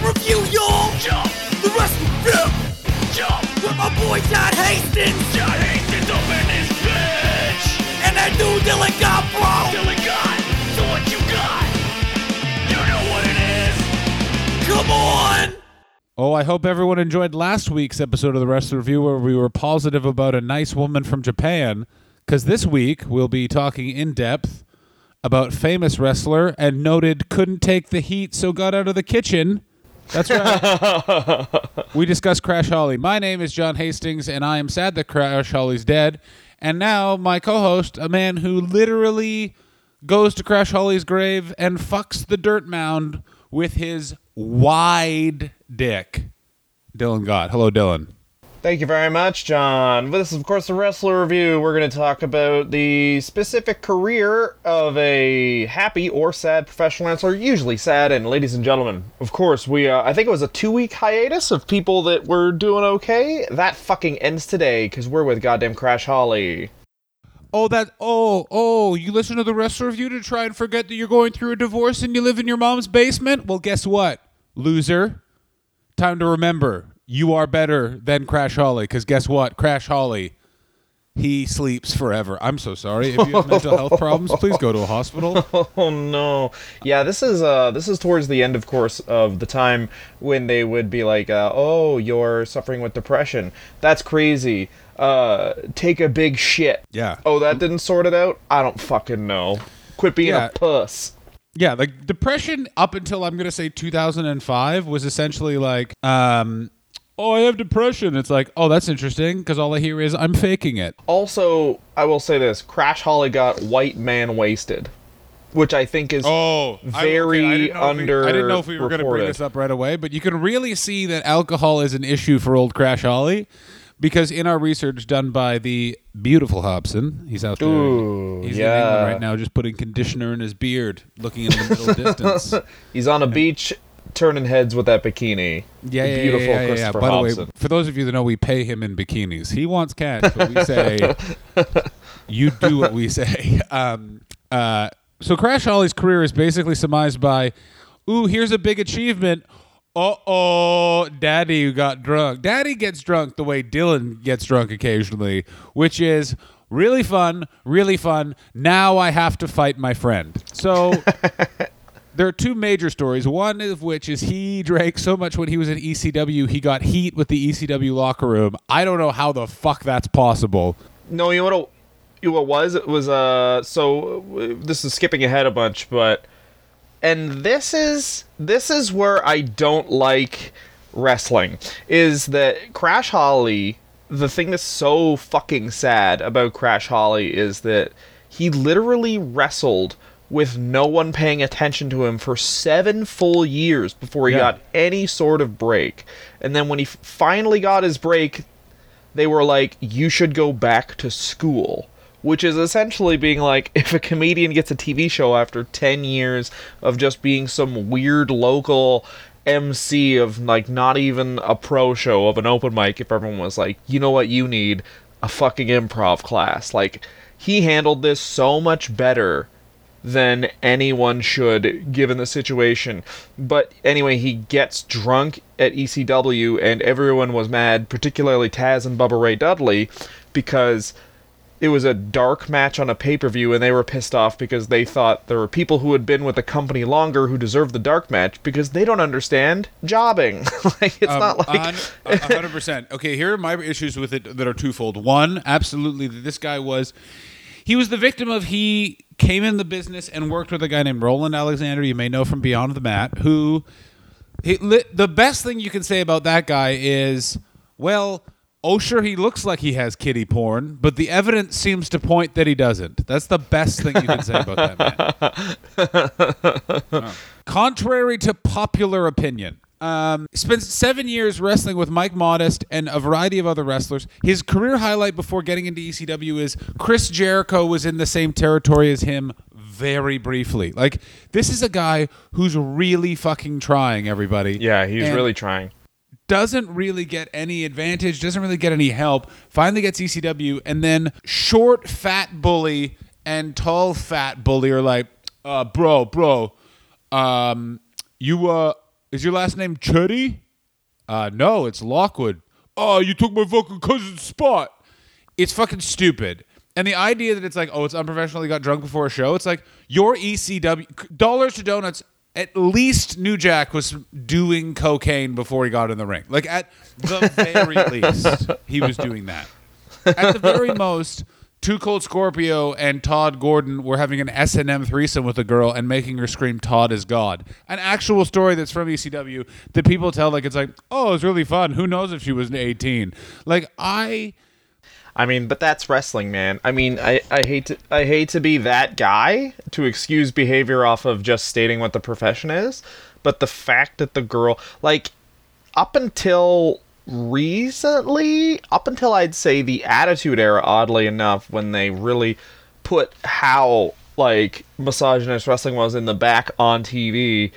Wrestler Review, y'all! Jump! The Wrestler Review! Jump! With my boy John Hastings! John Hastings up in this bitch! And that dude Dylan Gott, bro! Dylan Gott! So what you got? You know what it is! Come on! Oh, I hope everyone enjoyed last week's episode of the Wrestler Review where we were positive about a nice woman from Japan, because this week we'll be talking in depth about famous wrestler and noted couldn't take the heat, so got out of the kitchen. That's right. We discussed Crash Holly. My name is John Hastings, and I am sad that Crash Holly's dead. And now my co-host, a man who literally goes to Crash Holly's grave and fucks the dirt mound with his wide dick, Dylan Gott. Hello, Dylan. Thank you very much, John. This is, of course, the Wrestler Review. We're going to talk about the specific career of a happy or sad professional wrestler, usually sad. And ladies and gentlemen, of course, we I think it was a 2-week hiatus of people that were doing okay. That fucking ends today because we're with goddamn Crash Holly. You listen to the Wrestler Review to try and forget that you're going through a divorce and you live in your mom's basement? Well, guess what, loser? Time to remember. You are better than Crash Holly, because guess what? Crash Holly, he sleeps forever. I'm so sorry. If you have mental health problems, please go to a hospital. Oh, no. Yeah, this is towards the end, of course, of the time when they would be like, oh, you're suffering with depression. That's crazy. Take a big shit. Yeah. Oh, that didn't sort it out? I don't fucking know. Quit being a puss. Yeah, like, depression up until, I'm going to say, 2005 was essentially like... oh, I have depression. It's like, oh, that's interesting, because all I hear is I'm faking it. Also, I will say this. Crash Holly got white man wasted, which I think is very under. I didn't know if we were going to bring this up right away, but you can really see that alcohol is an issue for old Crash Holly, because in our research done by the beautiful Hobson, he's out there. Ooh, he's in England right now just putting conditioner in his beard, looking into the middle distance. He's on a beach. Turning heads with that bikini. Beautiful Christopher Hobson. By the way, for those of you that know, we pay him in bikinis. He wants cash, but we say, you do what we say. So Crash Holly's career is basically surmised by, ooh, here's a big achievement. Uh-oh, Daddy got drunk. Daddy gets drunk the way Dylan gets drunk occasionally, which is... Really fun. Now I have to fight my friend. So... There are two major stories, one of which is he drank so much when he was in ECW, he got heat with the ECW locker room. I don't know how the fuck that's possible. No, you know what it was? It was, so this is skipping ahead a bunch, but... And this is where I don't like wrestling, is that Crash Holly, the thing that's so fucking sad about Crash Holly is that he literally wrestled... with no one paying attention to him for 7 full years before he got any sort of break. And then when he finally got his break, they were like, you should go back to school. Which is essentially being like, if a comedian gets a TV show after 10 years of just being some weird local MC of like not even a pro show of an open mic, if everyone was like, you know what you need? A fucking improv class. Like, he handled this so much better than anyone should, given the situation. But anyway, he gets drunk at ECW, and everyone was mad, particularly Taz and Bubba Ray Dudley, because it was a dark match on a pay-per-view, and they were pissed off because they thought there were people who had been with the company longer who deserved the dark match because they don't understand jobbing. Like, it's not like... 100%. Okay, here are my issues with it that are twofold. One, absolutely, this guy was... He was the victim of he came in the business and worked with a guy named Roland Alexander, you may know from Beyond the Mat, who the best thing you can say about that guy is, well, oh sure, he looks like he has kiddie porn, but the evidence seems to point that he doesn't. That's the best thing you can say about that man. Contrary to popular opinion. Spent 7 years wrestling with Mike Modest and a variety of other wrestlers. His career highlight before getting into ECW is Chris Jericho was in the same territory as him very briefly. Like, this is a guy who's really fucking trying, everybody. Yeah, he's really trying. Doesn't really get any advantage, doesn't really get any help. Finally gets ECW, and then short, fat bully and tall, fat bully are like, bro, you, Is your last name Chuddy? No, it's Lockwood. Oh, you took my fucking cousin's spot. It's fucking stupid. And the idea that it's like, oh, it's unprofessional, he got drunk before a show. It's like, your ECW, dollars to donuts, at least New Jack was doing cocaine before he got in the ring. Like, at the very least, he was doing that. At the very most, Too Cold Scorpio and Todd Gordon were having an S&M threesome with a girl and making her scream, "Todd is God." An actual story that's from ECW that people tell, like, it's like, oh, it's really fun. Who knows if she was 18? Like, I mean, but that's wrestling, man. I mean, I hate to be that guy to excuse behavior off of just stating what the profession is, but the fact that the girl, like, up until recently, up until I'd say the Attitude Era, oddly enough, when they really put how, like, misogynist wrestling was in the back on TV,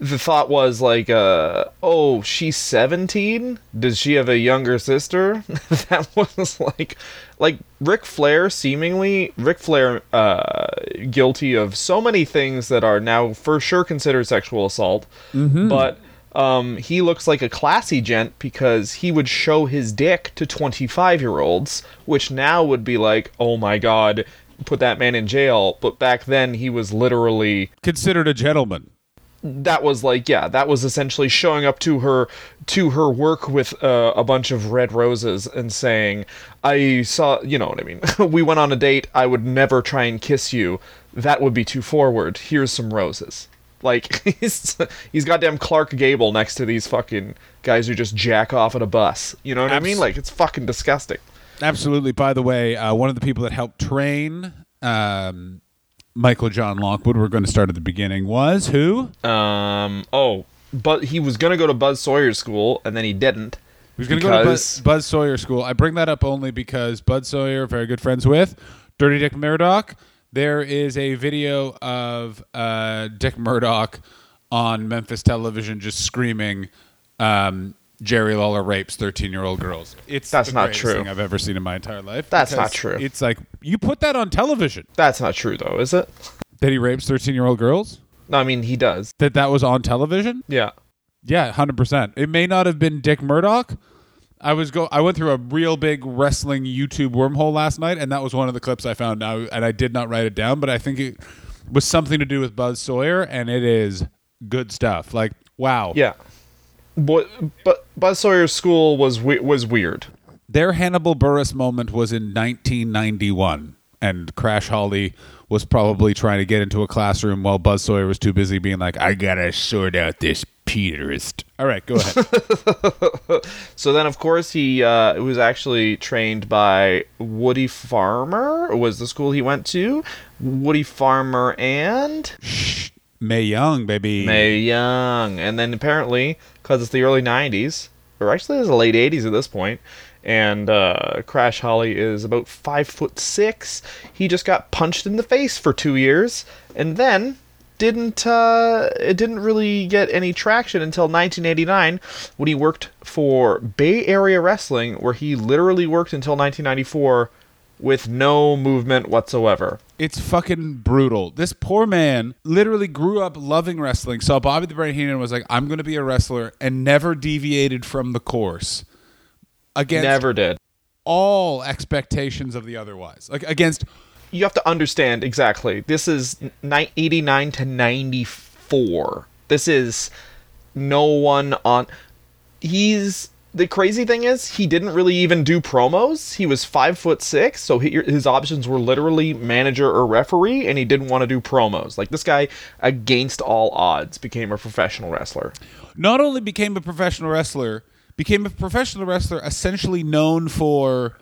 the thought was like, oh, she's 17? Does she have a younger sister? That was like Ric Flair, seemingly, guilty of so many things that are now for sure considered sexual assault, mm-hmm. but he looks like a classy gent because he would show his dick to 25-year-olds, which now would be like, oh my God, put that man in jail. But back then he was literally considered a gentleman. That was like, yeah, that was essentially showing up to her work with a bunch of red roses and saying, I saw, you know what I mean? We went on a date. I would never try and kiss you. That would be too forward. Here's some roses. Like, he's goddamn Clark Gable next to these fucking guys who just jack off at a bus. You know what I mean? Like, it's fucking disgusting. Absolutely. By the way, one of the people that helped train Michael John Lockwood, we're going to start at the beginning, was who? But he was going to go to Buzz Sawyer school, and then he didn't. He was going to go to Buzz Sawyer school. I bring that up only because Buzz Sawyer, very good friends with Dirty Dick Murdoch. There is a video of Dick Murdoch on Memphis television just screaming, Jerry Lawler rapes 13-year-old girls. That's the greatest thing I've ever seen in my entire life. That's not true. It's like, you put that on television. That's not true, though, is it? That he rapes 13-year-old girls? No, I mean, he does. That was on television? Yeah. Yeah, 100%. It may not have been Dick Murdoch. I went through a real big wrestling YouTube wormhole last night, and that was one of the clips I found. And I did not write it down, but I think it was something to do with Buzz Sawyer, and it is good stuff. Like, wow. Yeah. But Buzz Sawyer's school was weird. Their Hannibal Buress moment was in 1991, and Crash Holly was probably trying to get into a classroom while Buzz Sawyer was too busy being like, I gotta sort out this Peterist. All right, go ahead. So then, of course, he was actually trained by Woody Farmer, was the school he went to. Woody Farmer and... Mae Young, baby. Mae Young. And then apparently, because it's the early 90s, or actually it's the late 80s at this point, and Crash Holly is about 5'6". He just got punched in the face for 2 years, and then... It didn't really get any traction until 1989 when he worked for Bay Area Wrestling, where he literally worked until 1994 with no movement whatsoever. It's fucking brutal. This poor man literally grew up loving wrestling, saw Bobby the Brain Heenan and was like, I'm going to be a wrestler, and never deviated from the course. Never did. All expectations of the otherwise. Like, against... You have to understand, exactly. This is 89 to 94. This is no one on... The crazy thing is, he didn't really even do promos. He was 5'6", so his options were literally manager or referee, and he didn't want to do promos. Like, this guy, against all odds, became a professional wrestler. Not only became a professional wrestler essentially known for...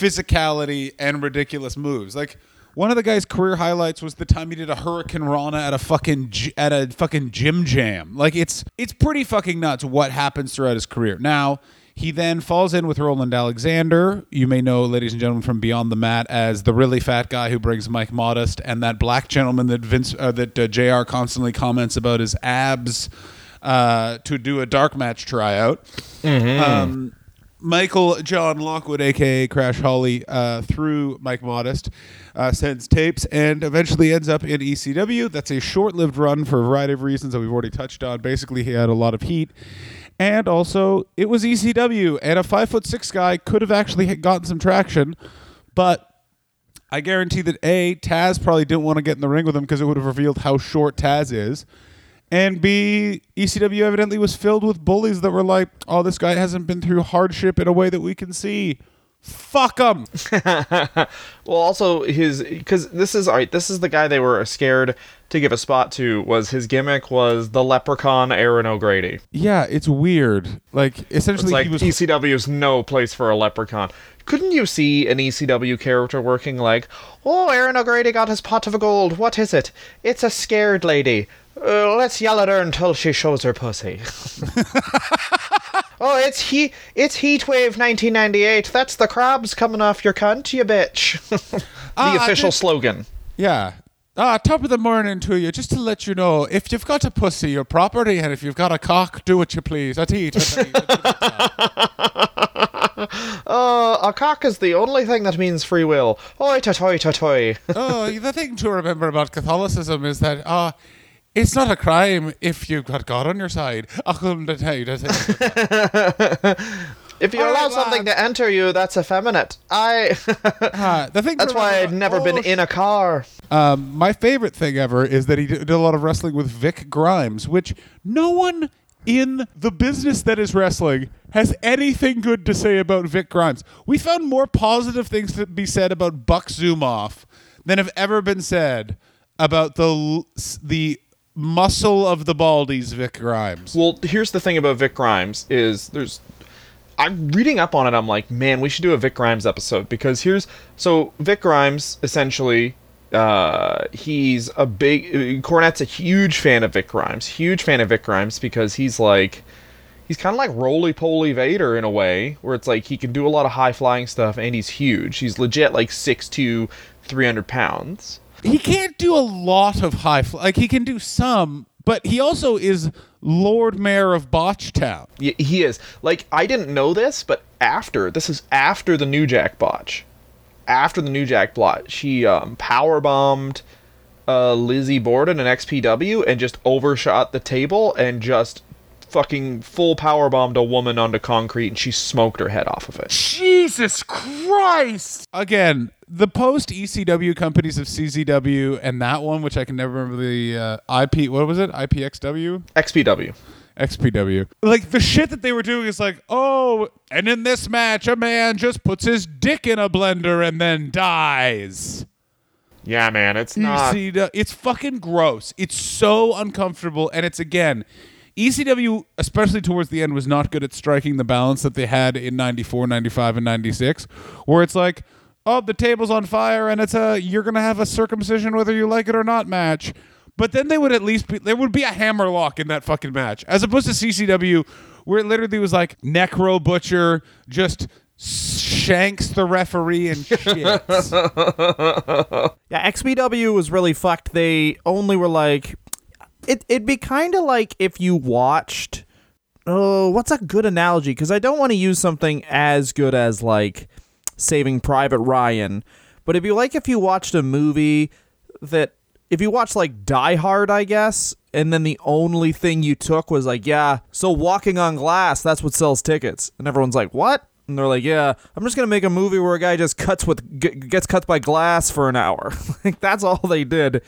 physicality and ridiculous moves. Like, one of the guy's career highlights was the time he did a Hurricane Rana at a fucking gym jam. Like, it's pretty fucking nuts what happens throughout his career. Now, he then falls in with Roland Alexander. You may know, ladies and gentlemen, from Beyond the Mat as the really fat guy who brings Mike Modest, and that black gentleman that JR constantly comments about his abs to do a dark match tryout. Mm-hmm. Michael John Lockwood, a.k.a. Crash Holly, through Mike Modest, sends tapes and eventually ends up in ECW. That's a short-lived run for a variety of reasons that we've already touched on. Basically, he had a lot of heat. And also, it was ECW, and a 5'6" guy could have actually gotten some traction, but I guarantee that, A, Taz probably didn't want to get in the ring with him because it would have revealed how short Taz is. And B, ECW evidently was filled with bullies that were like, oh, this guy hasn't been through hardship in a way that we can see. Fuck him. Well, also his, because this is, all right, this is the guy they were scared to give a spot to, was his gimmick was the leprechaun Aaron O'Grady. Yeah, it's weird. Like, essentially it's like he was, ECW's no place for a leprechaun. Couldn't you see an ECW character working like, oh, Aaron O'Grady got his pot of gold. What is it? It's a scared lady. Let's yell at her until she shows her pussy. Oh, it's Heatwave 1998. That's the crabs coming off your cunt, you bitch. The official slogan. Yeah. Top of the morning to you, just to let you know, if you've got a pussy, you're property, and if you've got a cock, do what you please. A cock is the only thing that means free will. Oi, toy, toy. Oh, the thing to remember about Catholicism is that, it's not a crime if you've got God on your side. If you allow something to enter you, that's effeminate. That's why I'd never been in a car. My favorite thing ever is that he did a lot of wrestling with Vic Grimes, which no one in the business that is wrestling has anything good to say about Vic Grimes. We found more positive things to be said about Buck Zumhoff than have ever been said about the muscle of the baldies, Vic Grimes. Well, here's the thing about Vic Grimes is I'm reading up on it. I'm like, man, we should do a Vic Grimes episode because Vic Grimes, essentially, he's a big, Cornette's a huge fan of Vic Grimes because he's like, he's kind of like roly-poly Vader in a way where it's like he can do a lot of high-flying stuff and he's huge. He's legit like 6'2", 300 pounds. He can't do a lot of he can do some, but he also is Lord Mayor of Botchtown. Yeah, he is. Like, I didn't know this, but this is after the New Jack botch. After the New Jack botch, she powerbombed Lizzie Borden in XPW and just overshot the table and just fucking full powerbombed a woman onto concrete and she smoked her head off of it. Jesus Christ! Again, the post-ECW companies of CZW and that one, which I can never remember the XPW. Like, the shit that they were doing is like, oh, and in this match, a man just puts his dick in a blender and then dies. Yeah, man, it's not. It's fucking gross. It's so uncomfortable, and it's, again, ECW, especially towards the end, was not good at striking the balance that they had in 94, 95, and 96, where it's like, oh, the table's on fire, and it's you're going to have a circumcision whether you like it or not match. But then they would at least there would be a hammerlock in that fucking match. As opposed to CCW, where it literally was like Necro Butcher just shanks the referee and shits. Yeah, XPW was really fucked. They only were like, it'd be kind of like if you watched, what's a good analogy? Because I don't want to use something as good as like Saving Private Ryan, but it'd be like if you watched a movie that, if you watched like Die Hard, I guess, and then the only thing you took was like, yeah, so Walking on Glass, that's what sells tickets, and everyone's like, what? And they're like, yeah, I'm just gonna make a movie where a guy just gets cut by glass for an hour. Like, that's all they did.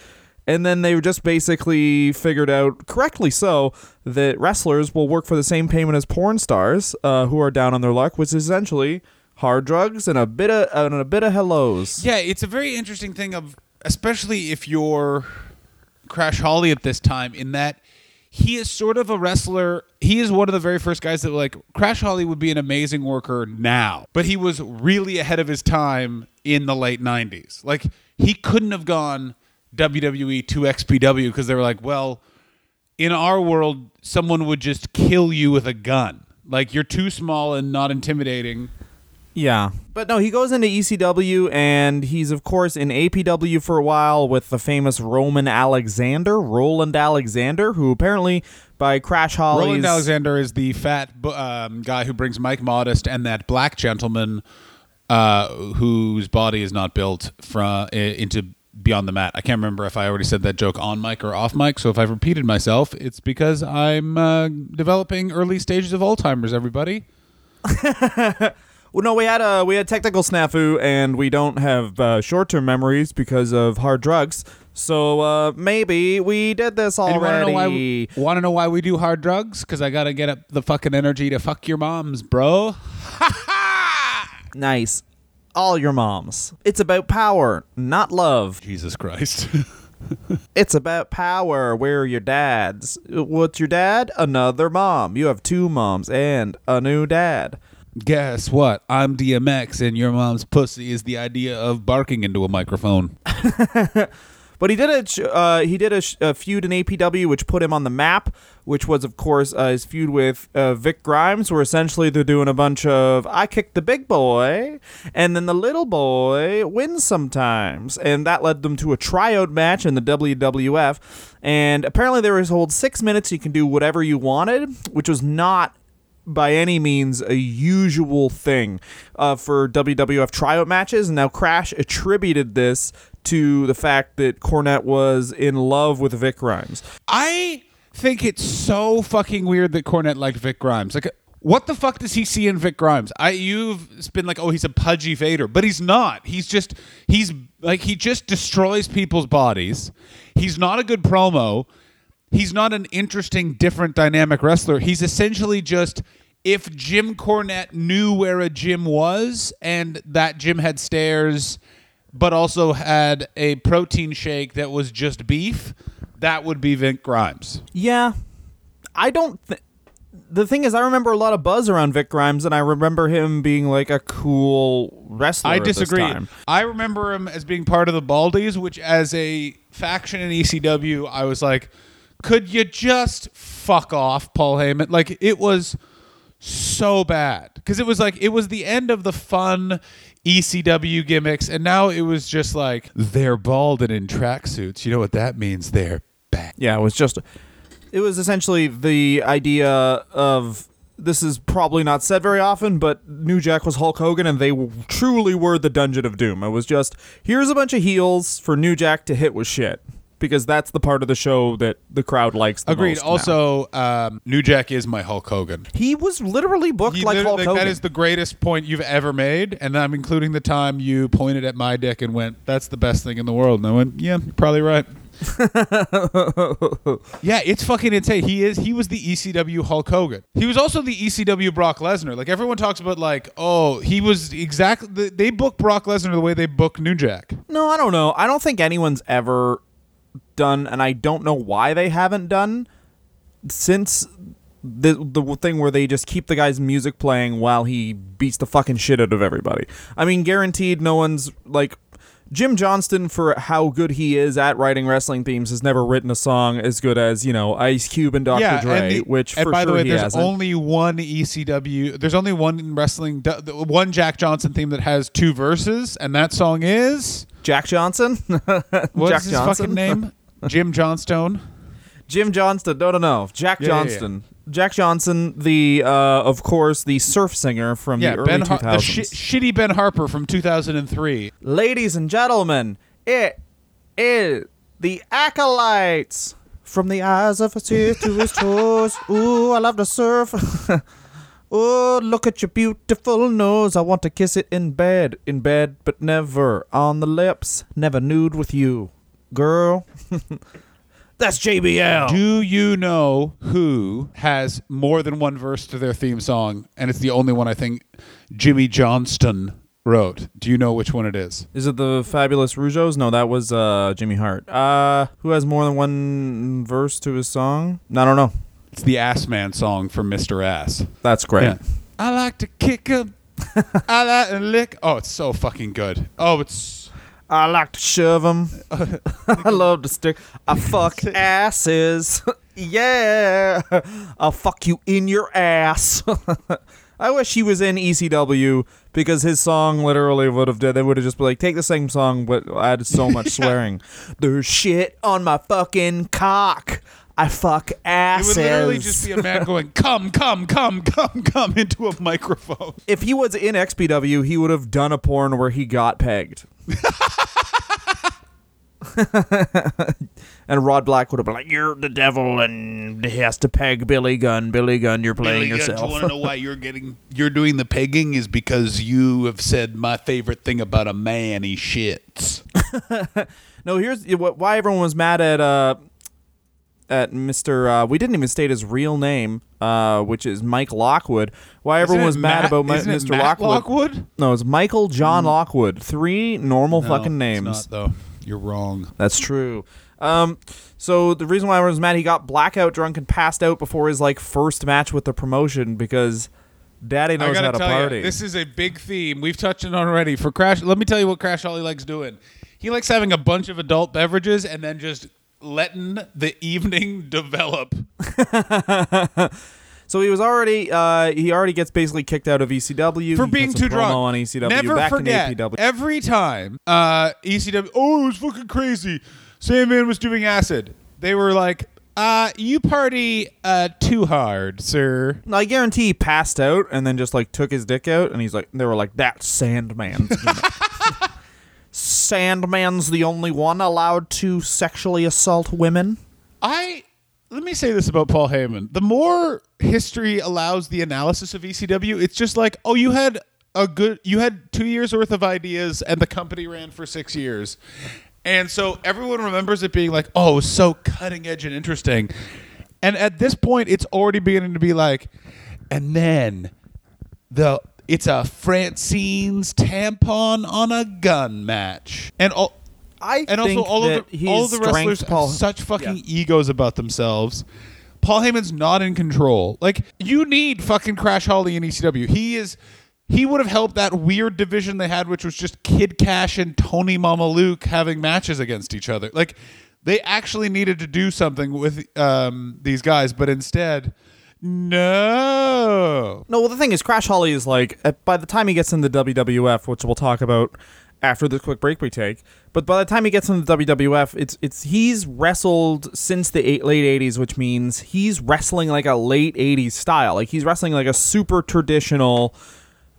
And then they just basically figured out, correctly so, that wrestlers will work for the same payment as porn stars who are down on their luck, which is essentially hard drugs and a bit of hellos. Yeah, it's a very interesting thing of, especially if you're Crash Holly at this time, in that he is sort of a wrestler. He is one of the very first guys that, like, Crash Holly would be an amazing worker now, but he was really ahead of his time in the late 90s. Like, he couldn't have gone WWE to XPW because they were like, well, in our world, someone would just kill you with a gun. Like, you're too small and not intimidating Yeah. But no, he goes into ECW, and he's, of course, in APW for a while with the famous Roland Alexander, who apparently by Crash Holly's... Roland Alexander is the fat guy who brings Mike Modest and that black gentleman whose body is not built into Beyond the Mat. I can't remember if I already said that joke on mic or off mic, so if I've repeated myself, it's because I'm developing early stages of Alzheimer's, everybody. Well, no, we had technical snafu, and we don't have short-term memories because of hard drugs. So maybe we did this already. Want to know why we do hard drugs? Because I gotta get up the fucking energy to fuck your moms, bro. Nice, all your moms. It's about power, not love. Jesus Christ. It's about power. Where are your dads? What's your dad? Another mom. You have two moms and a new dad. Guess what? I'm DMX, and your mom's pussy is the idea of barking into a microphone. But he did a feud in APW, which put him on the map, which was, of course, his feud with Vic Grimes, where essentially they're doing a bunch of, I kick the big boy, and then the little boy wins sometimes. And that led them to a tryout match in the WWF. And apparently there was a whole 6 minutes. You can do whatever you wanted, which was not by any means a usual thing for WWF tryout matches. Now, Crash attributed this to the fact that Cornette was in love with Vic Grimes. I think it's so fucking weird that Cornette liked Vic Grimes. Like, what the fuck does he see in Vic Grimes? You've been like, oh, he's a pudgy Vader, but he's not. He just destroys people's bodies. He's not a good promo. He's not an interesting, different, dynamic wrestler. He's essentially just, if Jim Cornette knew where a gym was and that gym had stairs but also had a protein shake that was just beef, that would be Vic Grimes. Yeah. The thing is, I remember a lot of buzz around Vic Grimes, and I remember him being like a cool wrestler. I disagree. At this time. I remember him as being part of the Baldies, which as a faction in ECW, I was like, could you just fuck off, Paul Heyman? Like, it was so bad. Because it was like, it was the end of the fun ECW gimmicks, and now it was just like, they're bald and in tracksuits. You know what that means? They're bad. Yeah, it was essentially the idea of, this is probably not said very often, but New Jack was Hulk Hogan, and they truly were the Dungeon of Doom. It was just, here's a bunch of heels for New Jack to hit with shit. Because that's the part of the show that the crowd likes the most. Agreed. Also, New Jack is my Hulk Hogan. He was literally booked like Hulk Hogan. That is the greatest point you've ever made, and I'm including the time you pointed at my dick and went, that's the best thing in the world. And I went, yeah, you're probably right. Yeah, it's fucking insane. He was the ECW Hulk Hogan. He was also the ECW Brock Lesnar. Like, everyone talks about, like, oh, he was exactly... They book Brock Lesnar the way they book New Jack. No, I don't know. I don't think anyone's ever... done, and I don't know why they haven't done since the thing where they just keep the guy's music playing while he beats the fucking shit out of everybody. I mean, guaranteed no one's like Jim Johnston, for how good he is at writing wrestling themes, has never written a song as good as, you know, Ice Cube and Dr. Dre, which for sure he hasn't. And by the way, there's only one ECW, there's only one wrestling, one Jack Johnson theme that has two verses, and that song is... Jack Johnson? What's his fucking name? Jim Johnstone? Jim Johnston. No. Jack Johnston. Yeah. Jack Johnson, the of course, the surf singer from the early 2000s. The shitty Ben Harper from 2003. Ladies and gentlemen, it is the Acolytes. From the eyes of a sea to his toes. Ooh, I love to surf. Oh, look at your beautiful nose. I want to kiss it in bed, but never on the lips, never nude with you, girl. That's JBL. Do you know who has more than one verse to their theme song? And it's the only one I think Jimmy Johnston wrote. Do you know which one it is? Is it the Fabulous Rougeaus? No, that was Jimmy Hart. Who has more than one verse to his song? I don't know. It's the Ass Man song from Mr. Ass. That's great. Yeah. I like to kick him. I like to lick. Oh, it's so fucking good. Oh, it's... I like to shove him. I love to stick. I fuck asses. Yeah. I'll fuck you in your ass. I wish he was in ECW because his song literally would have done. They would have just been like, take the same song, but add so much swearing. There's shit on my fucking cock. I fuck asses. It would literally just be a man going, come into a microphone. If he was in XPW, he would have done a porn where he got pegged. And Rod Black would have been like, you're the devil, and he has to peg Billy Gunn. Billy Gunn, you're playing yourself. Do you want to know why you're doing the pegging? Is because you have said my favorite thing about a man, he shits. No, here's why everyone was mad at Mr. We didn't even state his real name, which is Mike Lockwood. Why everyone was mad about Mr. Lockwood? No, it's Michael John Lockwood. Three normal fucking names. It's not, though. You're wrong. That's true. So the reason why everyone was mad, he got blackout drunk and passed out before his first match with the promotion because Daddy knows how to party. You, this is a big theme. We've touched it on already. For Crash, let me tell you what Crash Holly likes doing. He likes having a bunch of adult beverages and then just letting the evening develop. So he was already he gets basically kicked out of ECW for being too drunk on ECW. Never back forget in APW. Every time ECW, it was fucking crazy. Sandman was doing acid. They were like, you party too hard, sir." No, I guarantee he passed out and then just took his dick out, and he's like, "They were like that Sandman." Sandman's the only one allowed to sexually assault women. Let me say this about Paul Heyman. The more history allows the analysis of ECW, it's just like, oh, you had 2 years worth of ideas and the company ran for 6 years. And so everyone remembers it being like, oh, so cutting edge and interesting. And at this point, it's already beginning to be like, and then it's a Francine's tampon on a gun match. And all... I think also all of the wrestlers have such fucking egos about themselves. Paul Heyman's not in control. You need fucking Crash Holly in ECW. He would have helped that weird division they had, which was just Kid Cash and Tony Mamaluke having matches against each other. They actually needed to do something with these guys, but instead... No, well, the thing is, Crash Holly is by the time he gets in the WWF, which we'll talk about... after the quick break we take, but by the time he gets into the WWF, he's wrestled since the late 80s, which means he's wrestling a late 80s style. He's wrestling a super traditional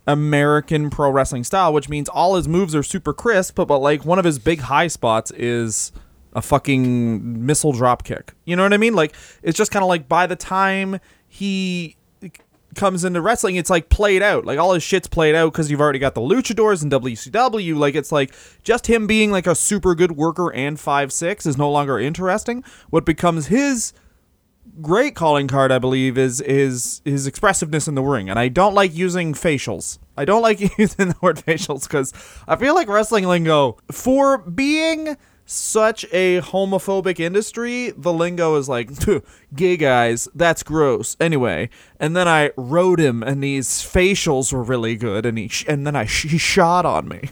American pro wrestling style, which means all his moves are super crisp, but one of his big high spots is a fucking missile drop kick. You know what I mean? It's just kind of by the time he... comes into wrestling, it's played out, all his shit's played out because you've already got the luchadors in WCW. It's just him being a super good worker and 5'6" is no longer interesting. What becomes his great calling card, I believe, is his expressiveness in the ring. And I don't like using facials. I don't like using the word facials because I feel like wrestling lingo, for being such a homophobic industry, the lingo is gay guys, that's gross. Anyway, and then I rode him, and these facials were really good, and he shot on me.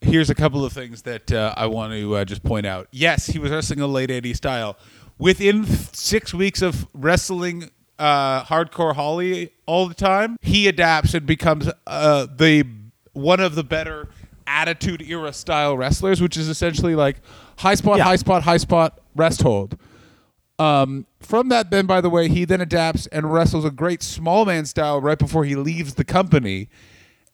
Here's a couple of things that I want to just point out. Yes, he was wrestling a late 80s style. Within 6 weeks of wrestling Hardcore Holly all the time, he adapts and becomes one of the better attitude era style wrestlers, which is essentially high spot, high spot, high spot, rest hold. From that, then, by the way, he then adapts and wrestles a great small man style right before he leaves the company,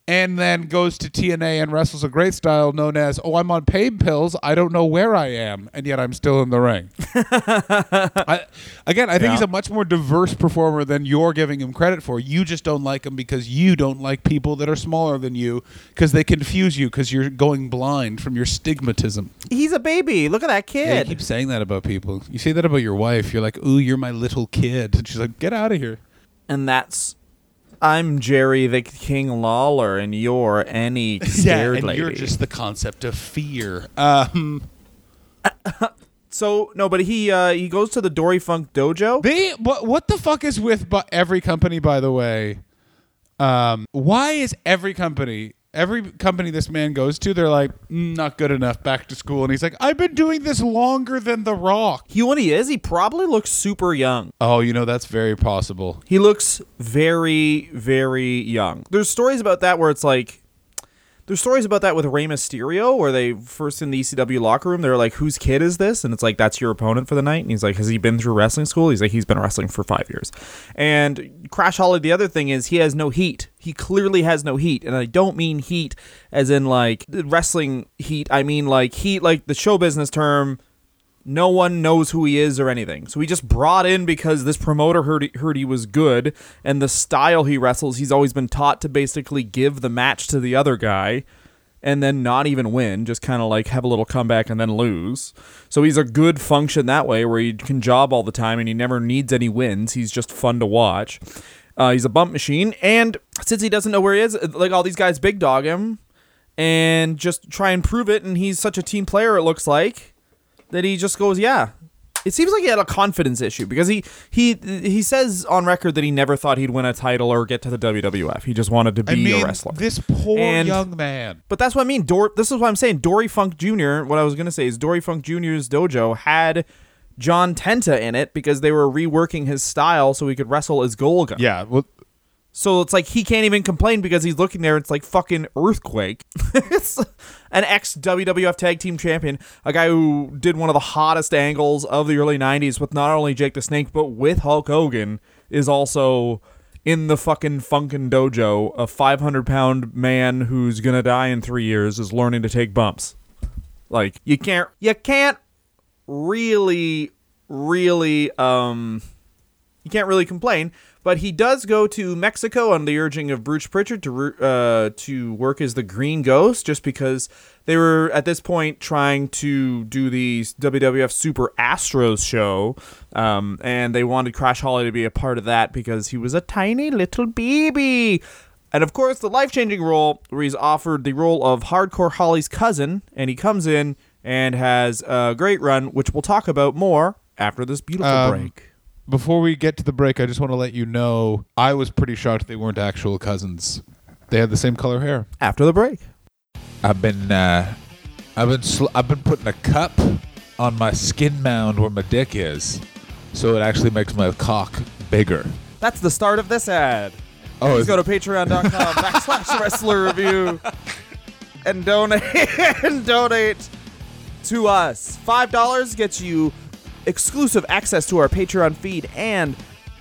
and then goes to TNA and wrestles a great style known as, oh, I'm on pain pills, I don't know where I am, and yet I'm still in the ring. I think he's a much more diverse performer than you're giving him credit for. You just don't like him because you don't like people that are smaller than you because they confuse you because you're going blind from your stigmatism. He's a baby. Look at that kid. Yeah, you keep saying that about people. You say that about your wife. You're like, ooh, you're my little kid. And she's like, get out of here. And that's... I'm Jerry the King Lawler, and you're any scared lady. You're just the concept of fear. So no, but he goes to the Dory Funk Dojo. What the fuck is with every company? By the way, why is every company Every company this man goes to, they're like, not good enough, back to school. And he's like, I've been doing this longer than The Rock. You know what he is? He probably looks super young. Oh, you know, that's very possible. He looks very, very young. There's stories about that where it's like, there's stories about that with Rey Mysterio where they first in the ECW locker room, they're like, whose kid is this? And it's like, that's your opponent for the night. And he's like, has he been through wrestling school? He's like, he's been wrestling for 5 years. And Crash Holly, the other thing is he has no heat. He clearly has no heat, and I don't mean heat as in like wrestling heat. I mean like heat, like the show business term. No one knows who he is or anything. So he just brought in because this promoter heard he was good, and the style he wrestles, he's always been taught to basically give the match to the other guy and then not even win, just kind of like have a little comeback and then lose. So he's a good function that way where he can job all the time and he never needs any wins. He's just fun to watch. He's a bump machine, and since he doesn't know where he is, like all these guys big dog him and just try and prove it, and he's such a team player, it looks like, that he just goes, yeah. It seems like he had a confidence issue because he says on record that he never thought he'd win a title or get to the WWF. He just wanted to be a wrestler. This poor young man. But that's what I mean. This is what I'm saying. Dory Funk Jr., what I was going to say is Dory Funk Jr.'s dojo had John Tenta in it because they were reworking his style so he could wrestle as Golga. Yeah, well, so it's like he can't even complain because he's looking there. It's like fucking Earthquake. It's an ex-WWF tag team champion, a guy who did one of the hottest angles of the early 90s with not only Jake the Snake, but with Hulk Hogan, is also in the fucking Funkin' Dojo. A 500-pound man who's going to die in 3 years is learning to take bumps. Like, you can't really complain. But he does go to Mexico on the urging of Bruce Pritchard to work as the Green Ghost, just because they were at this point trying to do the WWF Super Astros show, and they wanted Crash Holly to be a part of that because he was a tiny little baby. And of course, the life-changing role where he's offered the role of Hardcore Holly's cousin, and he comes in and has a great run, which we'll talk about more after this beautiful break. Before we get to the break, I just want to let you know I was pretty shocked they weren't actual cousins. They had the same color hair. After the break, I've been putting a cup on my skin mound where my dick is, so it actually makes my cock bigger. That's the start of this ad. Oh, please go to Patreon.com/Wrestler Review and donate to us. $5 gets you exclusive access to our Patreon feed and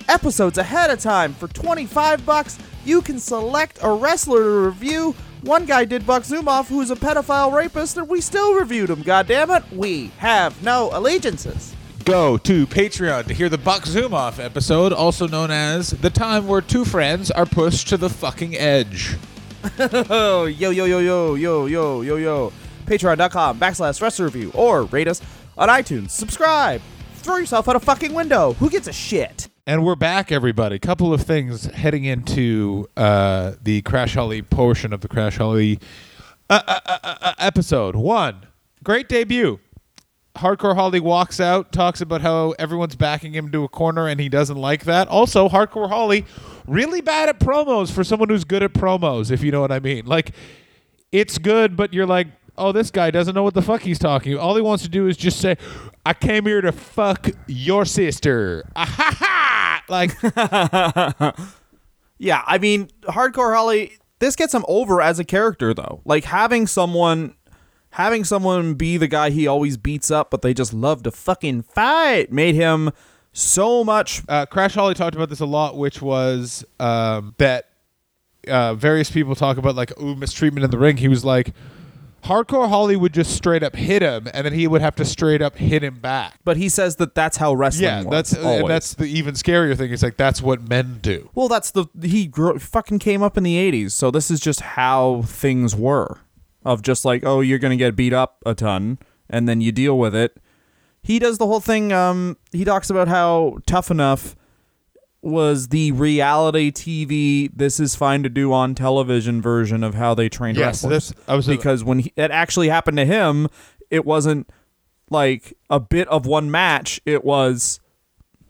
episodes ahead of time. For $25, you can select a wrestler to review. One guy did Buck Zumhoff, who's a pedophile rapist, and we still reviewed him. God damn it, we have no allegiances. Go to Patreon to hear the Buck Zumhoff episode, also known as the time where two friends are pushed to the fucking edge. Yo, yo, yo, yo, yo, yo, yo, yo. Patreon.com/Wrestler Review, or rate us on iTunes. Subscribe. Throw yourself out a fucking window. Who gives a shit? And we're back, everybody. Couple of things heading into the Crash Holly portion of the Crash Holly episode. One, great debut. Hardcore Holly walks out, talks about how everyone's backing him to a corner and he doesn't like that. Also, Hardcore Holly, really bad at promos for someone who's good at promos, if you know what I mean. Like, it's good, but you're like, oh, this guy doesn't know what the fuck he's talking about. All he wants to do is just say, I came here to fuck your sister. Ah-ha-ha! Like, yeah, I mean, Hardcore Holly, this gets him over as a character, though. Like, having someone be the guy he always beats up, but they just love to fucking fight, made him so much. Crash Holly talked about this a lot, which was that various people talk about, like, ooh, mistreatment in the ring. He was like, Hardcore Holly would just straight up hit him, and then he would have to straight up hit him back. But he says that that's how wrestling works. Yeah, that's the even scarier thing. It's like, that's what men do. Well, that's he fucking came up in the 80s, so this is just how things were. Of just like, oh, you're going to get beat up a ton, and then you deal with it. He does the whole thing. He talks about how Tough Enough was the reality TV "This Is Fine to Do" on television version of how they trained wrestlers. Because when it actually happened to him, it wasn't like a bit of one match. It was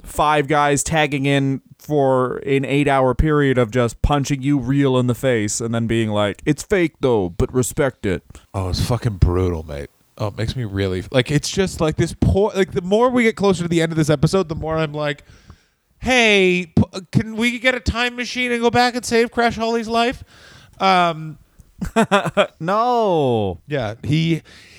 five guys tagging in for an 8-hour period of just punching you real in the face and then being like, it's fake though, but respect it. Oh, it's fucking brutal, mate. Oh, it makes me really like, it's just like this poor, like the more we get closer to the end of this episode, the more I'm like, hey, can we get a time machine and go back and save Crash Holly's life? No. Yeah,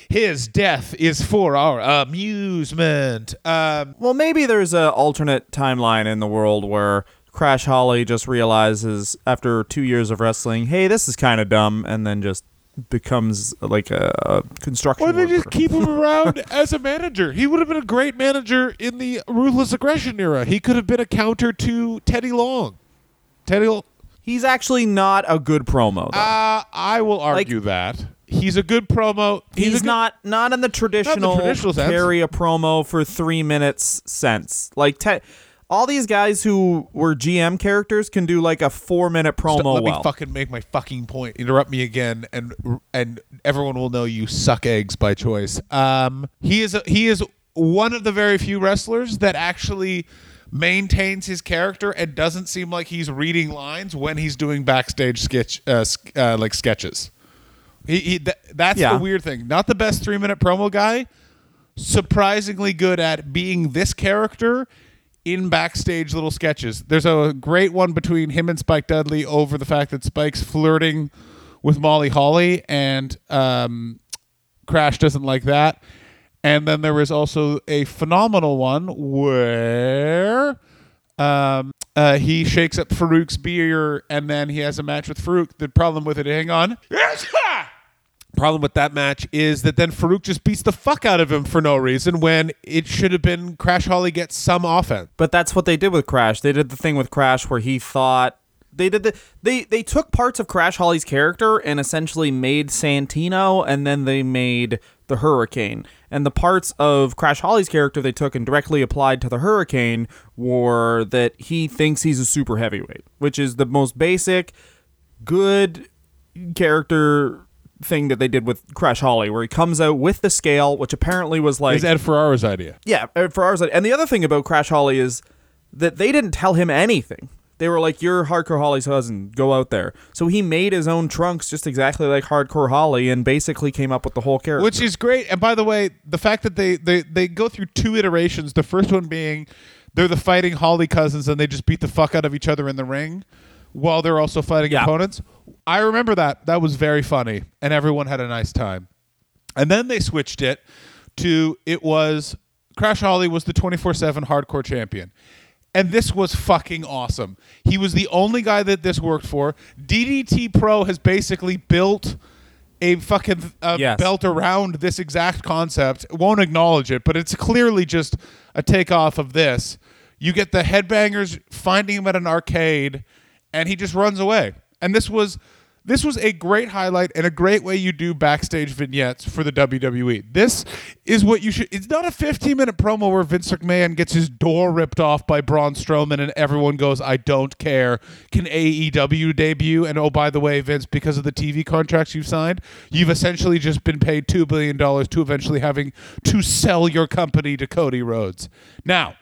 his death is for our amusement. Well, maybe there's an alternate timeline in the world where Crash Holly just realizes after 2 years of wrestling, hey, this is kind of dumb, and then just becomes like a construction worker. Why did they just keep him around as a manager? He would have been a great manager in the Ruthless Aggression era. He could have been a counter to Teddy Long. He's actually not a good promo, though. I will argue that. He's a good promo. He's not in the traditional carry a promo for 3 minutes sense. Like, all these guys who were GM characters can do like a 4-minute promo. Let me fucking make my fucking point. Interrupt me again, and everyone will know you suck eggs by choice. He is one of the very few wrestlers that actually maintains his character and doesn't seem like he's reading lines when he's doing backstage sketches. That's the weird thing. Not the best 3-minute promo guy, surprisingly good at being this character in backstage little sketches. There's a great one between him and Spike Dudley over the fact that Spike's flirting with Molly Holly and Crash doesn't like that. And then there was also a phenomenal one where he shakes up Farouk's beer and then he has a match with Farouk. The problem with it, hang on. Problem with that match is that then Farouk just beats the fuck out of him for no reason when it should have been Crash Holly gets some offense. But that's what they did with Crash. They did the thing with Crash where he thought they took parts of Crash Holly's character and essentially made Santino, and then they made the Hurricane. And the parts of Crash Holly's character they took and directly applied to the Hurricane were that he thinks he's a super heavyweight, which is the most basic good character thing that they did with Crash Holly, where he comes out with the scale, which apparently was like... It was Ed Ferrara's idea. Yeah, Ed Ferrara's idea. And the other thing about Crash Holly is that they didn't tell him anything. They were like, you're Hardcore Holly's cousin. Go out there. So he made his own trunks just exactly like Hardcore Holly and basically came up with the whole character. Which is great. And by the way, the fact that they go through two iterations, the first one being they're the fighting Holly cousins and they just beat the fuck out of each other in the ring while they're also fighting opponents. I remember that. That was very funny. And everyone had a nice time. And then they switched it to it was Crash Holly was the 24/7 Hardcore champion. And this was fucking awesome. He was the only guy that this worked for. DDT Pro has basically built a fucking belt around this exact concept. It won't acknowledge it, but it's clearly just a takeoff of this. You get the headbangers finding him at an arcade, and he just runs away. And this was a great highlight and a great way you do backstage vignettes for the WWE. This is what you should... It's not a 15-minute promo where Vince McMahon gets his door ripped off by Braun Strowman and everyone goes, I don't care. Can AEW debut? And oh, by the way, Vince, because of the TV contracts you've signed, you've essentially just been paid $2 billion to eventually having to sell your company to Cody Rhodes. Now...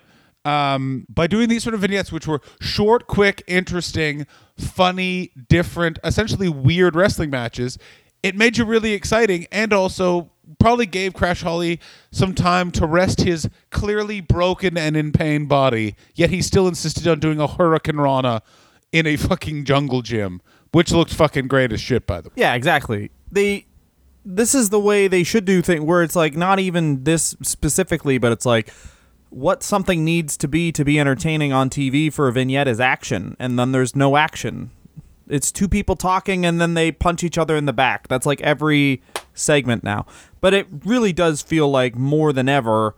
by doing these sort of vignettes, which were short, quick, interesting, funny, different, essentially weird wrestling matches, it made you really exciting and also probably gave Crash Holly some time to rest his clearly broken and in pain body, yet he still insisted on doing a Hurricane Rana in a fucking jungle gym, which looked fucking great as shit, by the way. Yeah, exactly. This is the way they should do things, where it's like not even this specifically, but it's like... what something needs to be entertaining on TV for a vignette is action, and then there's no action. It's two people talking, and then they punch each other in the back. That's like every segment now. But it really does feel like more than ever,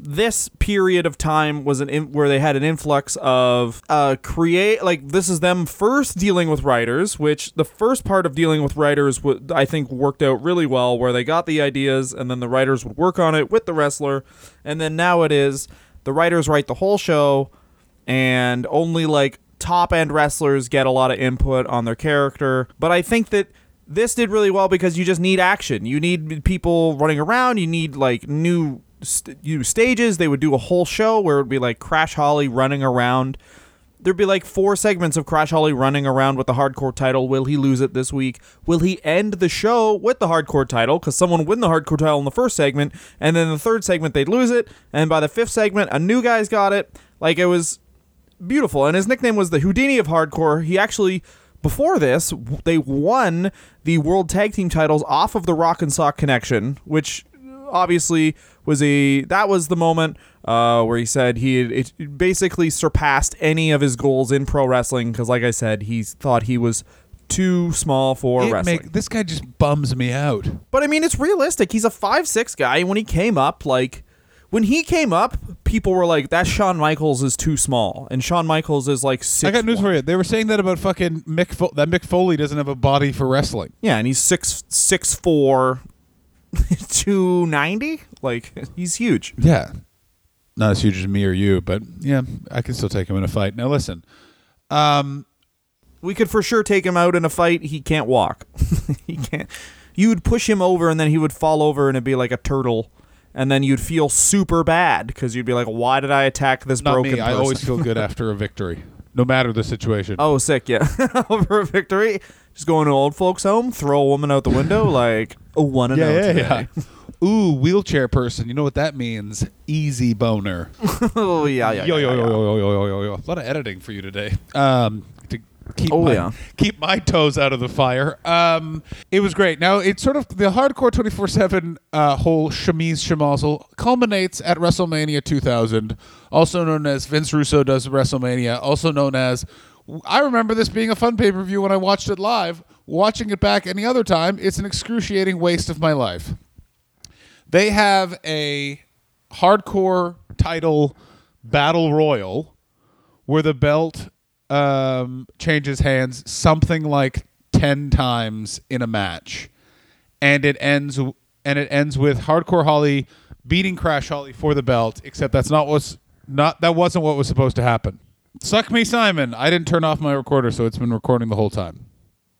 this period of time was where they had an influx of this is them first dealing with writers, which the first part of dealing with writers I think worked out really well, where they got the ideas and then the writers would work on it with the wrestler. And then now it is the writers write the whole show and only like top end wrestlers get a lot of input on their character. But I think that this did really well because you just need action. You need people running around. You need like new stages. They would do a whole show where it would be like Crash Holly running around. There'd be like four segments of Crash Holly running around with the hardcore title. Will he lose it this week? Will he end the show with the hardcore title? Because someone win the hardcore title in the first segment, and then the third segment they'd lose it, and by the fifth segment, a new guy's got it. Like, it was beautiful. And his nickname was the Houdini of Hardcore. He actually, before this, they won the World Tag Team titles off of the Rock and Sock Connection, which obviously was that was the moment where he said it basically surpassed any of his goals in pro wrestling, because like I said, he thought he was too small for wrestling. This guy just bums me out. But I mean, it's realistic. He's a 5'6" guy. When he came up, people were like, that Shawn Michaels is too small, and Shawn Michaels is like 6'1". I got news for you. They were saying that about fucking that Mick Foley doesn't have a body for wrestling. Yeah, and he's 6'4", 290. Like, he's huge. Yeah, not as huge as me or you, but yeah, I can still take him in a fight. Now listen, we could for sure take him out in a fight. He can't walk. He can't. You would push him over, and then he would fall over, and it'd be like a turtle, and then you'd feel super bad because you'd be like, "Why did I attack this not broken me. Person?" I always feel good after a victory, no matter the situation. Oh, sick! Yeah, over a victory, just going to old folks' home, throw a woman out the window, like a 1-0. Yeah. Ooh, wheelchair person. You know what that means? Easy boner. Oh, yeah. Yo. A lot of editing for you today. To keep my toes out of the fire. It was great. Now, it's sort of the hardcore 24/7 whole chemise shemozzle culminates at WrestleMania 2000, also known as Vince Russo Does WrestleMania, also known as. I remember this being a fun pay-per-view when I watched it live. Watching it back any other time, it's an excruciating waste of my life. They have a hardcore title battle royal where the belt changes hands something like 10 times in a match, and it ends with Hardcore Holly beating Crash Holly for the belt. Except that wasn't what was supposed to happen. Suck me, Simon. I didn't turn off my recorder, so it's been recording the whole time.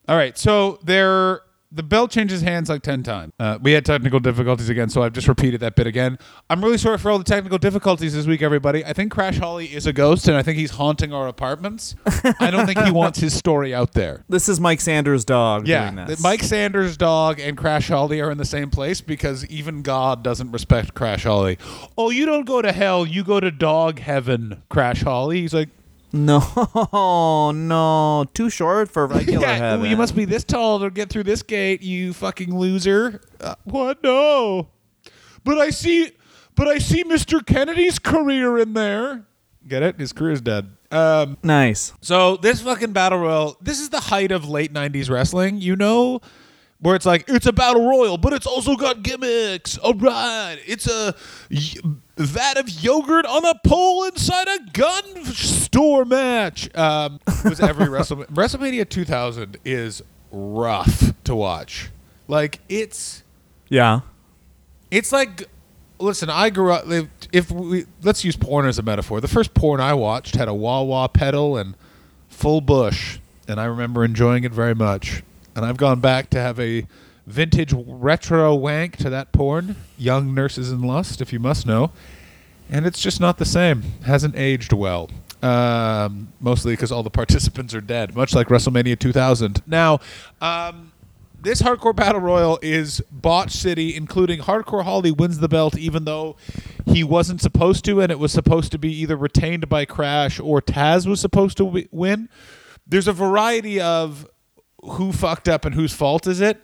All right, so the belt changes hands like 10 times. We had technical difficulties again, so I've just repeated that bit again. I'm really sorry for all the technical difficulties this week, everybody. I think Crash Holly is a ghost, and I think he's haunting our apartments. I don't think he wants his story out there. This is Mike Sanders' dog doing this. Mike Sanders' dog and Crash Holly are in the same place because even God doesn't respect Crash Holly. Oh, you don't go to hell. You go to dog heaven, Crash Holly. He's like, No, too short for regular heaven. You must be this tall to get through this gate, you fucking loser. What? No. But I see Mr. Kennedy's career in there. Get it? His career's dead. Nice. So this fucking battle royal, this is the height of late 90s wrestling, you know, where it's like, it's a battle royal, but it's also got gimmicks. All right. It's a vat of yogurt on a pole inside a gun store match. Was every WrestleMania 2000 is rough to watch. Like, it's... Yeah. It's like... Listen, I grew up... Let's use porn as a metaphor. The first porn I watched had a wah-wah pedal and full bush, and I remember enjoying it very much. And I've gone back to have a vintage retro wank to that porn, Young Nurses in Lust, if you must know. And it's just not the same. Hasn't aged well. Mostly because all the participants are dead, much like WrestleMania 2000. Now, this hardcore battle royal is botch city, including Hardcore Holly wins the belt even though he wasn't supposed to, and it was supposed to be either retained by Crash or Taz was supposed to win. There's a variety of who fucked up and whose fault is it.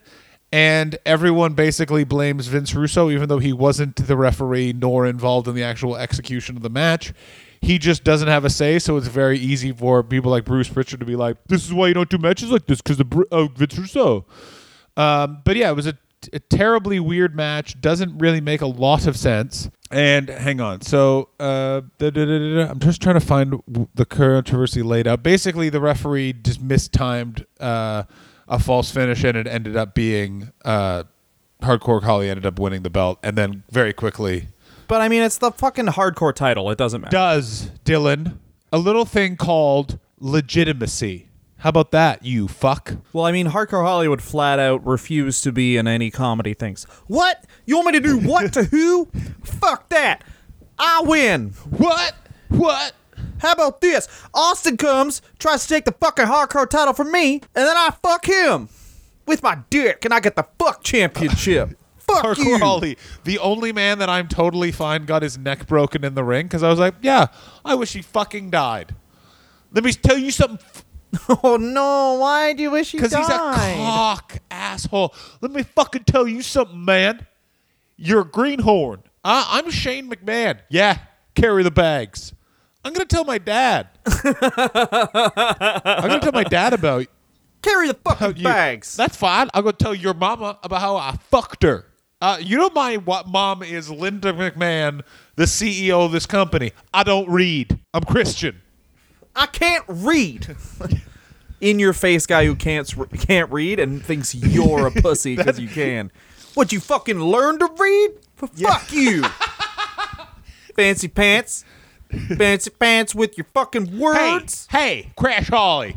And everyone basically blames Vince Russo, even though he wasn't the referee nor involved in the actual execution of the match. He just doesn't have a say, so it's very easy for people like Bruce Pritchard to be like, this is why you don't do matches like this, because of Vince Russo. But yeah, it was a terribly weird match. Doesn't really make a lot of sense. And hang on. So I'm just trying to find the controversy laid out. Basically, the referee just mistimed a false finish, and it ended up being Hardcore Holly ended up winning the belt, and then very quickly. But I mean, it's the fucking hardcore title. It doesn't matter. Does, Dylan, a little thing called legitimacy. How about that, you fuck? Well, I mean, Hardcore Hollywood flat out refused to be in any comedy things. What? You want me to do what to who? Fuck that. I win. What? What? How about this? Austin comes, tries to take the fucking hardcore title from me, and then I fuck him with my dick, and I get the fuck championship. Fuck Hardcore you. Holly, the only man that I'm totally fine got his neck broken in the ring because I was like, yeah, I wish he fucking died. Let me tell you something. Oh, no. Why do you wish he died? Because he's a cock asshole. Let me fucking tell you something, man. You're a greenhorn. I'm Shane McMahon. Yeah, carry the bags. I'm going to tell my dad. I'm going to tell my dad about you. Carry the fucking bags. That's fine. I'm going to tell your mama about how I fucked her. You don't mind what mom is Linda McMahon, the CEO of this company. I don't read. I'm Christian. I can't read. In your face guy who can't read and thinks you're a pussy because you can. What, you fucking learn to read? Yeah. Fuck you. Fancy pants. Fancy pants with your fucking words. Hey, Crash Holly.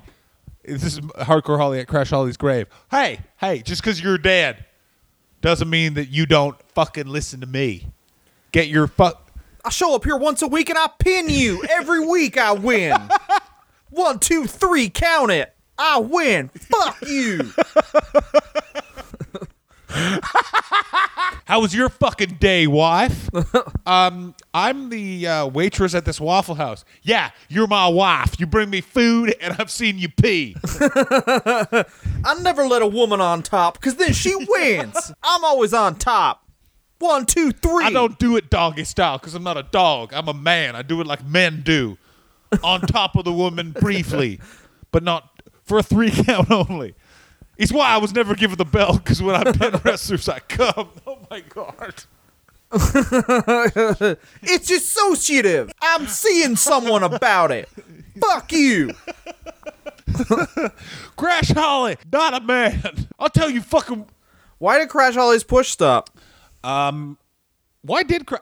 This is Hardcore Holly at Crash Holly's grave. Hey, just because you're dead doesn't mean that you don't fucking listen to me. Get your fuck. I show up here once a week and I pin you. Every week I win. 1, 2, 3, count it. I win. Fuck you. How was your fucking day, wife? I'm the waitress at this Waffle House. Yeah, you're my wife. You bring me food and I've seen you pee. I never let a woman on top because then she wins. I'm always on top. 1, 2, 3. I don't do it doggy style because I'm not a dog. I'm a man. I do it like men do. On top of the woman briefly, but not for a 3 count only. It's why I was never given the belt, because when I pin wrestlers, I come. Oh, my God. It's associative. I'm seeing someone about it. Fuck you. Crash Holly, not a man. I'll tell you fucking... Why did Crash Holly's push stop? I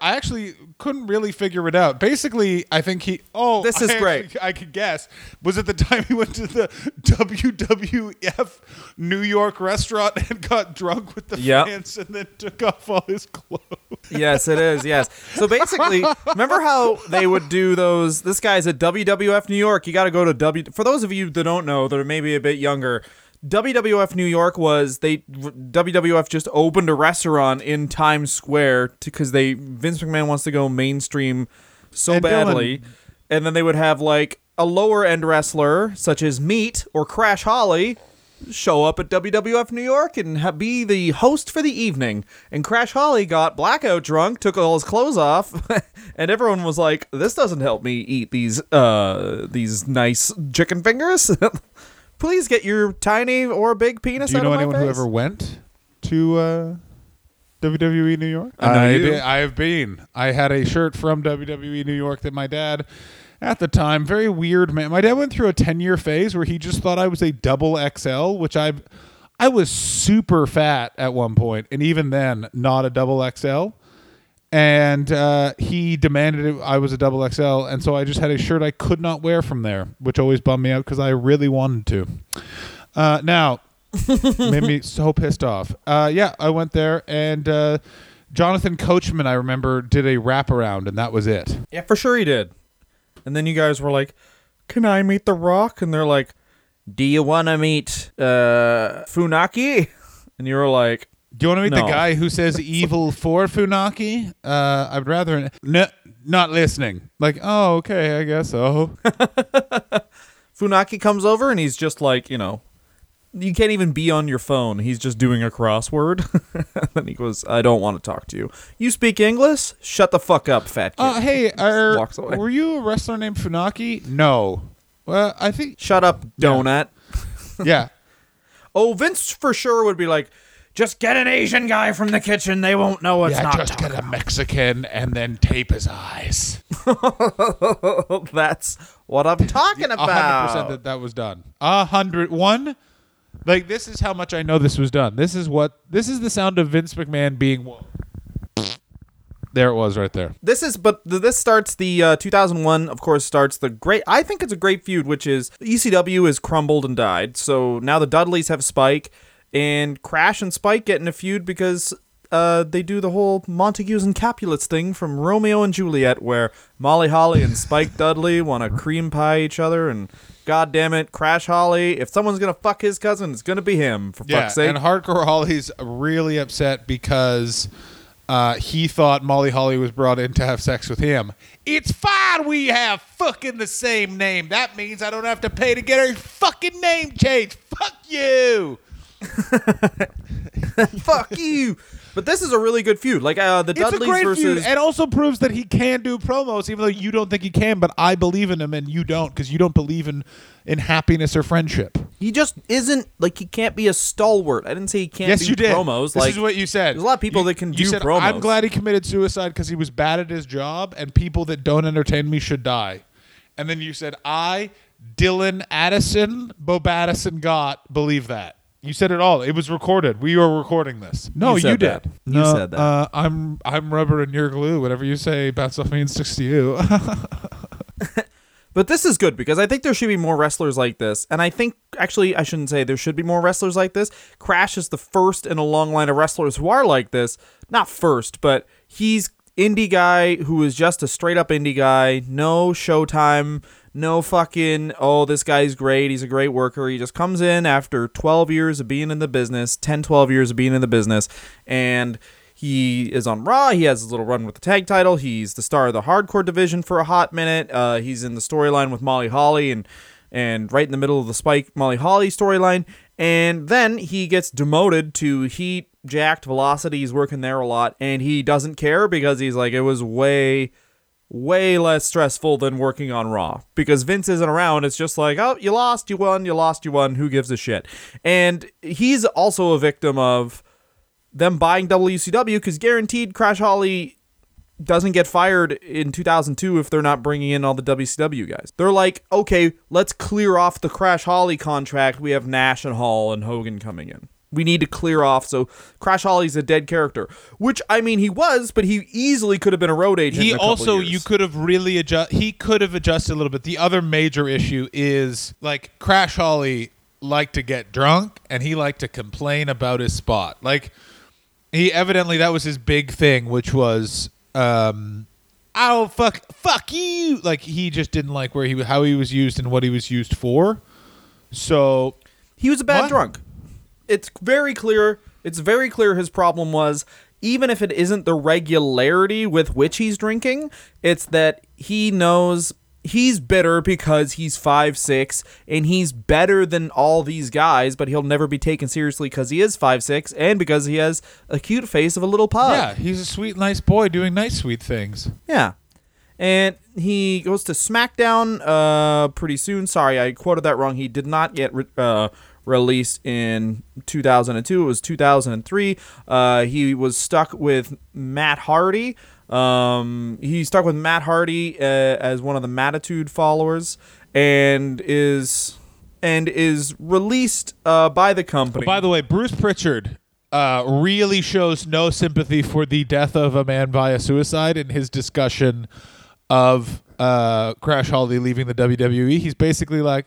actually couldn't really figure it out. Basically, I think he... Oh, this is great. I could guess. Was it the time he went to the WWF New York restaurant and got drunk with the fans and then took off all his clothes? Yes, it is. Yes. So basically, remember how they would do those... This guy's at WWF New York. You got to go to For those of you that don't know, that are maybe a bit younger... WWF New York was WWF just opened a restaurant in Times Square because Vince McMahon wants to go mainstream so badly, and then they would have like a lower end wrestler such as Meat or Crash Holly show up at WWF New York and be the host for the evening. And Crash Holly got blackout drunk, took all his clothes off, and everyone was like, "This doesn't help me eat these nice chicken fingers." Please get your tiny or big penis out of my face. Do you know anyone who ever went to WWE New York? I have been. I had a shirt from WWE New York that my dad, at the time, very weird man. My dad went through a 10-year phase where he just thought I was a double XL, which I was super fat at one point, and even then, not a double XL. And he demanded I was a double XL, and so I just had a shirt I could not wear from there, which always bummed me out because I really wanted to. Now, made me so pissed off. I went there, and Jonathan Coachman, I remember, did a wraparound, and that was it. Yeah, for sure he did. And then you guys were like, "Can I meet The Rock?" And they're like, "Do you want to meet Funaki?" And you were like... Do you want to meet the guy who says evil for Funaki? I'd rather... No, not listening. Like, oh, okay, I guess so. Funaki comes over and he's just like, you can't even be on your phone. He's just doing a crossword. And he goes, "I don't want to talk to you. You speak English? Shut the fuck up, fat kid." Hey, walks away. Were you a wrestler named Funaki? No. Well, I think... Shut up, donut. Yeah. Oh, Vince for sure would be like, "Just get an Asian guy from the kitchen. They won't know it's not." Just get a Mexican and then tape his eyes. That's what I'm talking about. 100% that was done. 101. Like, this is how much I know this was done. This is the sound of Vince McMahon being. There it was right there. This is, but this starts the 2001, of course, starts the great, I think it's a great feud, which is ECW has crumbled and died. So now the Dudleys have Spike, and Crash and Spike get in a feud because they do the whole Montagues and Capulets thing from Romeo and Juliet, where Molly Holly and Spike Dudley want to cream pie each other, and God damn it, Crash Holly, if someone's going to fuck his cousin, it's going to be him, for fuck's sake. And Hardcore Holly's really upset because... he thought Molly Holly was brought in to have sex with him. It's fine we have fucking the same name. That means I don't have to pay to get her fucking name changed. Fuck you. Fuck you. But this is a really good feud. Like the Dudleys versus... Feud. It also proves that he can do promos, even though you don't think he can, but I believe in him and you don't, because you don't believe in happiness or friendship. He just isn't, like, he can't be a stalwart. I didn't say he can't do promos. This is what you said. There's a lot of people that can do promos. I'm glad he committed suicide because he was bad at his job, and people that don't entertain me should die. And then you said, I, Dylan Addison, Bobattison Gott, believe that. You said it all. It was recorded. We were recording this. No, you did. No, you said that. I'm rubber and you're glue. Whatever you say, bounce off me and sticks to you. But this is good because I think there should be more wrestlers like this. And I think, actually, I shouldn't say there should be more wrestlers like this. Crash is the first in a long line of wrestlers who are like this. Not first, but he's indie guy who is just a straight up indie guy. No showtime. No fucking, oh, this guy's great. He's a great worker. He just comes in after 12 years of being in the business, 10, 12 years of being in the business, and he is on Raw. He has his little run with the tag title. He's the star of the hardcore division for a hot minute. He's in the storyline with Molly Holly and right in the middle of the Spike Molly Holly storyline. And then he gets demoted to Heat, Jacked, Velocity. He's working there a lot, and he doesn't care because he's like, it was way less stressful than working on Raw because Vince isn't around. It's just like, oh, you lost, you won, you lost, you won. Who gives a shit? And he's also a victim of them buying WCW because guaranteed Crash Holly doesn't get fired in 2002 if they're not bringing in all the WCW guys. They're like, okay, let's clear off the Crash Holly contract. We have Nash and Hall and Hogan coming in. We need to clear off. So Crash Holly's a dead character, which, I mean, he was, but he easily could have been a road agent. He also, you could have really adjusted. He could have adjusted a little bit. The other major issue is, like, Crash Holly liked to get drunk and he liked to complain about his spot. Like, he evidently, that was his big thing, which was, oh, fuck you. Like, he just didn't like where how he was used and what he was used for. So he was a bad drunk. It's very clear his problem was, even if it isn't the regularity with which he's drinking, it's that he knows he's bitter because he's 5'6", and he's better than all these guys, but he'll never be taken seriously because he is 5'6", and because he has a cute face of a little pug. Yeah, he's a sweet, nice boy doing nice, sweet things. Yeah. And he goes to SmackDown pretty soon. Sorry, I quoted that wrong. He did not get... released in 2002. It was 2003. He was stuck with Matt Hardy. He's stuck with Matt Hardy as one of the Mattitude followers, and is released by the company. By the way, Bruce Pritchard really shows no sympathy for the death of a man via suicide in his discussion of Crash Holly leaving the WWE. He's basically like,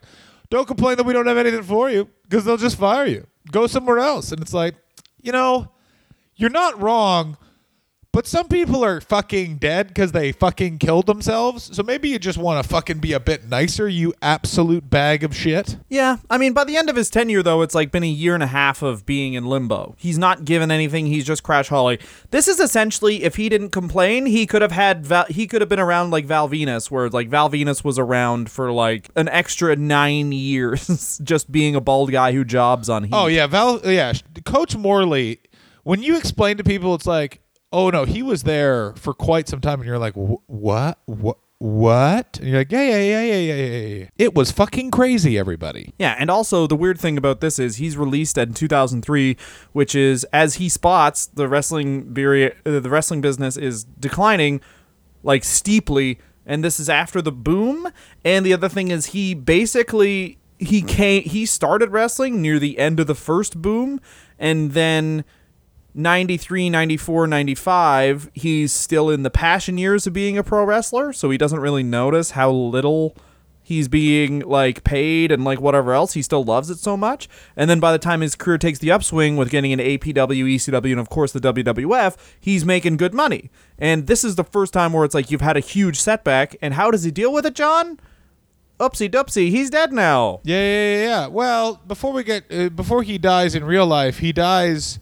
don't complain that we don't have anything for you because they'll just fire you. Go somewhere else. And it's like, you know, you're not wrong, but some people are fucking dead because they fucking killed themselves. So maybe you just want to fucking be a bit nicer, you absolute bag of shit. Yeah. I mean, by the end of his tenure, though, it's like been a year and a half of being in limbo. He's not given anything. He's just Crash Holly. This is essentially, if he didn't complain, he could have been around like Val Venis, where like Val Venis was around for like an extra 9 years just being a bald guy who jobs on Heat. Oh, yeah. Coach Morley, when you explain to people, it's like, oh, no, he was there for quite some time, and you're like, what? And you're like, yeah. It was fucking crazy, everybody. Yeah, and also the weird thing about this is he's released in 2003, which is as he spots the wrestling business is declining, like, steeply, and this is after the boom. And the other thing is he basically, he started wrestling near the end of the first boom, and then... 93, 94, 95, he's still in the passion years of being a pro wrestler, so he doesn't really notice how little he's being, like, paid and, like, whatever else. He still loves it so much. And then by the time his career takes the upswing with getting into APW, ECW, and, of course, the WWF, he's making good money. And this is the first time where it's like you've had a huge setback, and how does he deal with it, John? Oopsie doopsie, he's dead now. Yeah. Well, before he dies in real life, he dies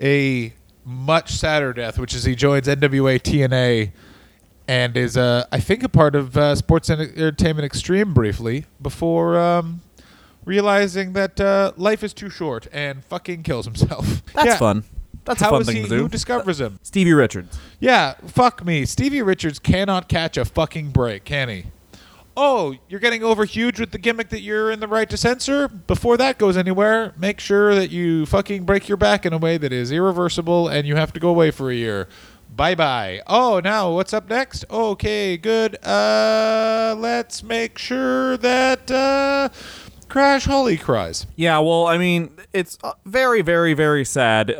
a much sadder death, which is he joins NWA TNA and is, I think, a part of Sports Entertainment Extreme briefly before realizing that life is too short and fucking kills himself. That's fun. That's a fun thing to do. Who discovers him? Stevie Richards. Yeah, fuck me. Stevie Richards cannot catch a fucking break, can he? Oh, you're getting over huge with the gimmick that you're in the right to censor? Before that goes anywhere, make sure that you fucking break your back in a way that is irreversible and you have to go away for a year. Bye-bye. Oh, now what's up next? Okay, good. Let's make sure that Crash Holly cries. Yeah, well, I mean, it's very, very, very sad.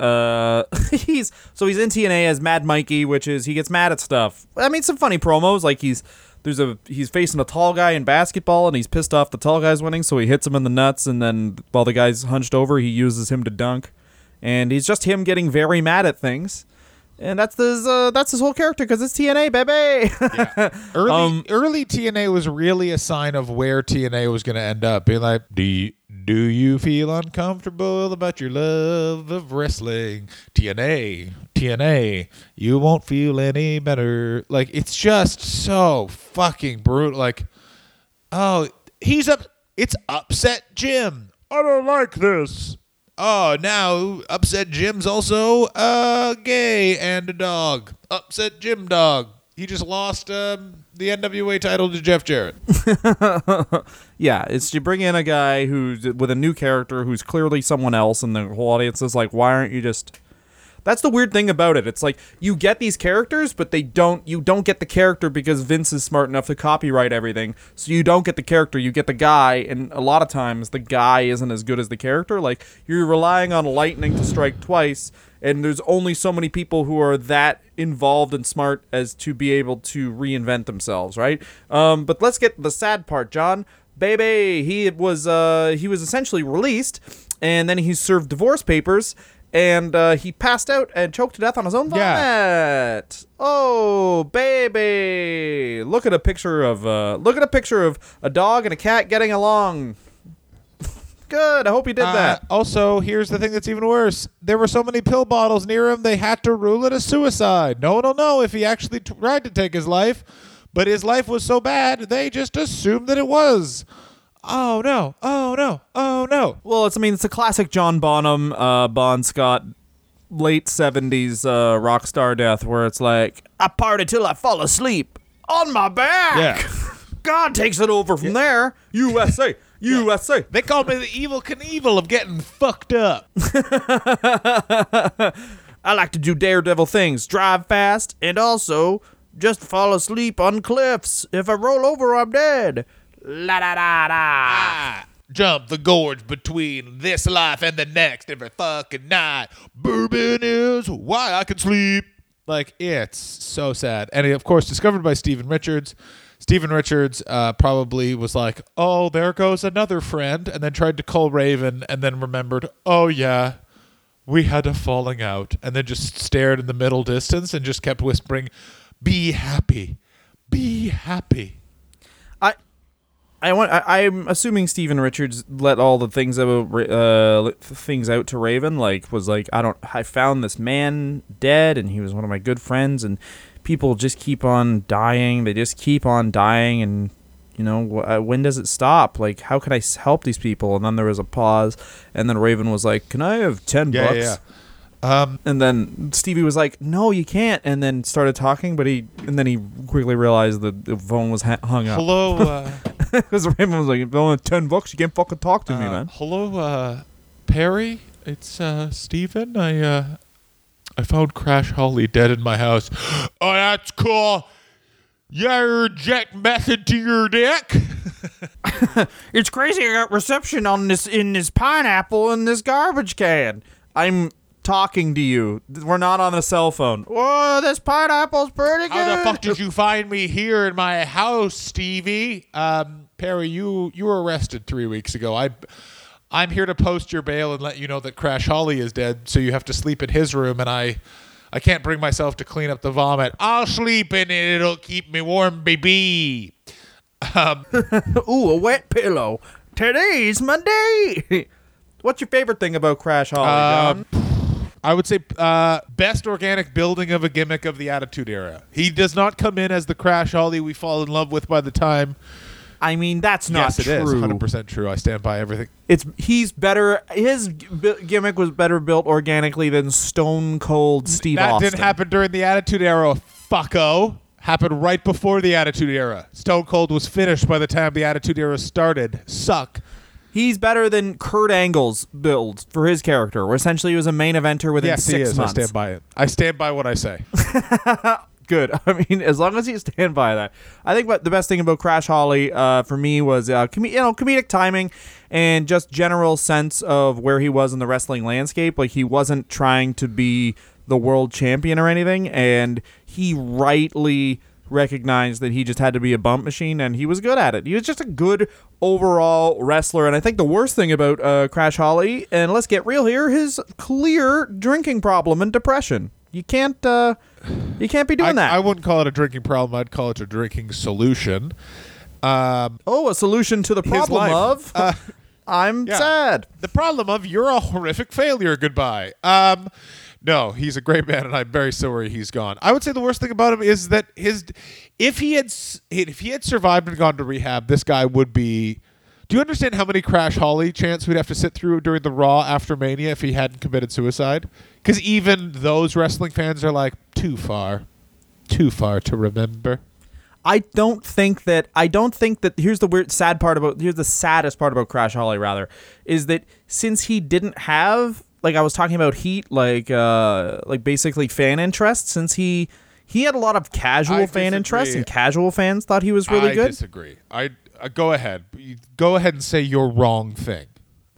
He's in TNA as Mad Mikey, which is he gets mad at stuff. I mean, some funny promos, like he's facing a tall guy in basketball, and he's pissed off the tall guy's winning, so he hits him in the nuts, and then while the guy's hunched over, he uses him to dunk. And he's just him getting very mad at things. And that's his whole character, because it's TNA, baby! Yeah. Early TNA was really a sign of where TNA was going to end up. Being like, do you feel uncomfortable about your love of wrestling? TNA, you won't feel any better. Like, it's just so fucking brutal. Like, oh, he's up. It's Upset Jim. I don't like this. Oh, now Upset Jim's also gay and a dog. Upset Jim dog. He just lost the NWA title to Jeff Jarrett. Yeah, it's you bring in a guy who's with a new character who's clearly someone else, and the whole audience is like, why aren't you just... That's the weird thing about it. It's like you get these characters, but you don't get the character because Vince is smart enough to copyright everything. So you don't get the character, you get the guy, and a lot of times the guy isn't as good as the character. Like you're relying on lightning to strike twice, and there's only so many people who are that involved and smart as to be able to reinvent themselves, right? But let's get the sad part, John. Baby, he was essentially released, and then he served divorce papers. And he passed out and choked to death on his own vomit. Yeah. Oh, baby! Look at a picture of a dog and a cat getting along. Good. I hope you did that. Also, here's the thing that's even worse. There were so many pill bottles near him, they had to rule it a suicide. No one will know if he actually tried to take his life, but his life was so bad they just assumed that it was. Oh, no. Oh, no. Oh, no. Well, it's a classic John Bonham, Bon Scott, late 70s rock star death where it's like, I party till I fall asleep on my back. Yeah. God takes it over from there. USA. USA. They call me the evil Knievel of getting fucked up. I like to do daredevil things, drive fast, and also just fall asleep on cliffs. If I roll over, I'm dead. La da da da. I jump the gorge between this life and the next every fucking night. Bourbon is why I can sleep. Like, it's so sad. And of course, discovered by Stephen Richards. Stephen Richards probably was like, oh, there goes another friend. And then tried to call Raven and then remembered, oh, yeah, we had a falling out. And then just stared in the middle distance and just kept whispering, be happy. Be happy. I'm assuming Stephen Richards let all the things about things out to Raven. Like was like, I found this man dead, and he was one of my good friends. And people just keep on dying. They just keep on dying. And you know, when does it stop? Like, how can I help these people? And then there was a pause, and then Raven was like, "Can I have $10?" Yeah. And then Stevie was like, "No, you can't." And then started talking, but he quickly realized that the phone was hung up. Hello. Because Raymond was like, if only $10, you can't fucking talk to me, man. Hello, Perry. It's Steven. I found Crash Holly dead in my house. Oh, that's cool. You inject method to your dick. It's crazy. I got reception on this in this pineapple in this garbage can. I'm talking to you. We're not on a cell phone. Oh, this pineapple's pretty good. How the fuck did you find me here in my house, Stevie? Perry, you were arrested 3 weeks ago. I'm here to post your bail and let you know that Crash Holly is dead, so you have to sleep in his room, and I can't bring myself to clean up the vomit. I'll sleep in it. It'll keep me warm, baby. Ooh, a wet pillow. Today's Monday. What's your favorite thing about Crash Holly, John? I would say best organic building of a gimmick of the Attitude Era. He does not come in as the Crash Holly we fall in love with by the time. I mean, that's not true. Yes, it is. 100% true. I stand by everything. He's better. His gimmick was better built organically than Stone Cold Steve Austin. That didn't happen during the Attitude Era, fucko. Happened right before the Attitude Era. Stone Cold was finished by the time the Attitude Era started. Suck. He's better than Kurt Angle's build for his character, where essentially he was a main eventer within 6 months. I stand by it. I stand by what I say. Good. I mean, as long as you stand by that. I think what the best thing about Crash Holly for me was comedic timing and just general sense of where he was in the wrestling landscape. Like, he wasn't trying to be the world champion or anything, and he rightly recognized that he just had to be a bump machine, and he was good at it. He was just a good overall wrestler, and I think the worst thing about Crash Holly, and let's get real here, his clear drinking problem and depression. You can't be doing that. I wouldn't call it a drinking problem. I'd call it a drinking solution. A solution to the problem of I'm sad. The problem of you're a horrific failure. Goodbye. No, he's a great man, and I'm very sorry he's gone. I would say the worst thing about him is that if he had survived and gone to rehab, this guy would be. Do you understand how many Crash Holly chants we'd have to sit through during the Raw after Mania if he hadn't committed suicide? Because even those wrestling fans are like, too far to remember. I don't think that here's the saddest part about Crash Holly, rather, is that since he didn't have, like I was talking about heat, like basically fan interest, since he had a lot of casual fan interest and casual fans thought he was really good. I disagree. Go ahead and say your wrong thing.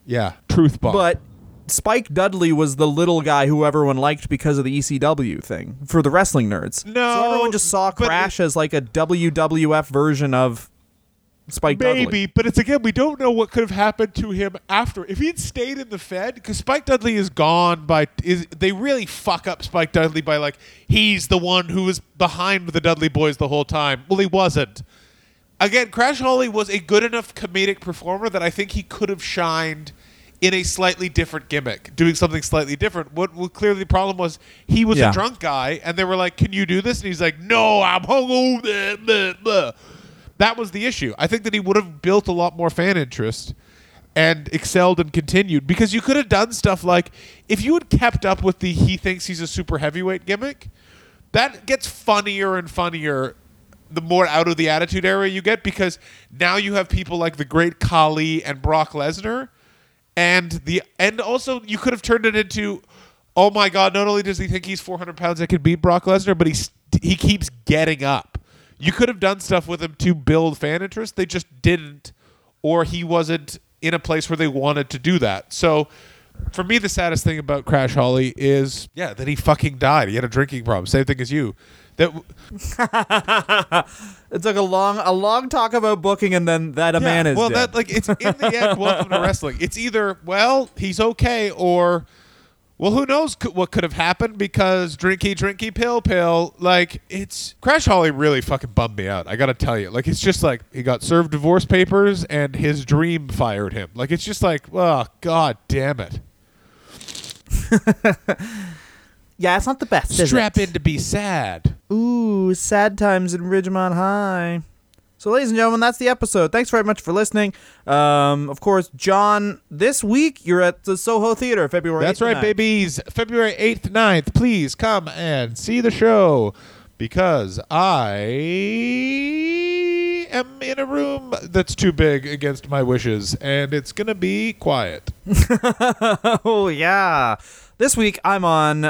Yeah, truth bomb. But Spike Dudley was the little guy who everyone liked because of the ECW thing for the wrestling nerds. No, so everyone just saw Crash as like a WWF version of Spike Dudley. Maybe, but it's again, we don't know what could have happened to him after. If he had stayed in the Fed, because Spike Dudley is gone they really fuck up Spike Dudley by like, he's the one who was behind the Dudley boys the whole time. Well, he wasn't. Again, Crash Holly was a good enough comedic performer that I think he could have shined in a slightly different gimmick, doing something slightly different. What clearly the problem was, he was a drunk guy, and they were like, can you do this? And he's like, no, I'm hungover. Blah, blah. That was the issue. I think that he would have built a lot more fan interest and excelled and continued, because you could have done stuff like, if you had kept up with the he thinks he's a super heavyweight gimmick, that gets funnier and funnier the more out of the Attitude Era you get, because now you have people like the Great Khali and Brock Lesnar, and also you could have turned it into, oh my God, not only does he think he's 400 pounds that can beat Brock Lesnar, but he keeps getting up. You could have done stuff with him to build fan interest. They just didn't, or he wasn't in a place where they wanted to do that. So for me, the saddest thing about Crash Holly is, that he fucking died. He had a drinking problem. Same thing as you. It's like a long talk about booking, and then that man is dead. That like, it's in the end, welcome to wrestling. It's either, well, he's okay, or, well, who knows what could have happened, because drinky, pill. Like, it's Crash Holly really fucking bummed me out. I gotta tell you, like, it's just like he got served divorce papers and his dream fired him. Like, it's just like, oh, God damn it. Yeah, it's not the best. Strap in to be sad. Ooh, sad times in Ridgemont High. So, ladies and gentlemen, that's the episode. Thanks very much for listening. Of course, John, this week you're at the Soho Theater, February 8th. That's right, babies. February 8th, 9th. Please come and see the show, because I am in a room that's too big against my wishes, and it's going to be quiet. Oh, yeah. This week, I'm on,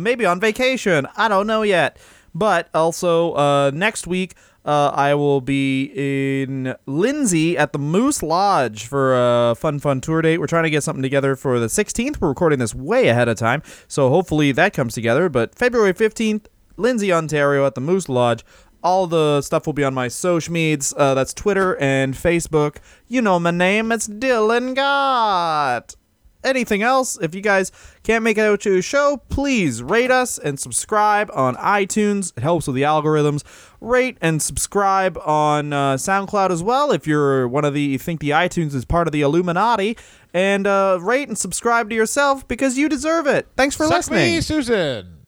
maybe on vacation. I don't know yet. But also, next week, I will be in Lindsay at the Moose Lodge for a fun tour date. We're trying to get something together for the 16th. We're recording this way ahead of time, so hopefully that comes together. But February 15th, Lindsay, Ontario at the Moose Lodge. All the stuff will be on my social medias. That's Twitter and Facebook. You know my name. It's Dylan Gott. Anything else? If you guys can't make it out to a show, please rate us and subscribe on iTunes. It helps with the algorithms. Rate and subscribe on SoundCloud as well. If you're one of you think the iTunes is part of the Illuminati, and rate and subscribe to yourself because you deserve it. Thanks for listening. Me, Susan.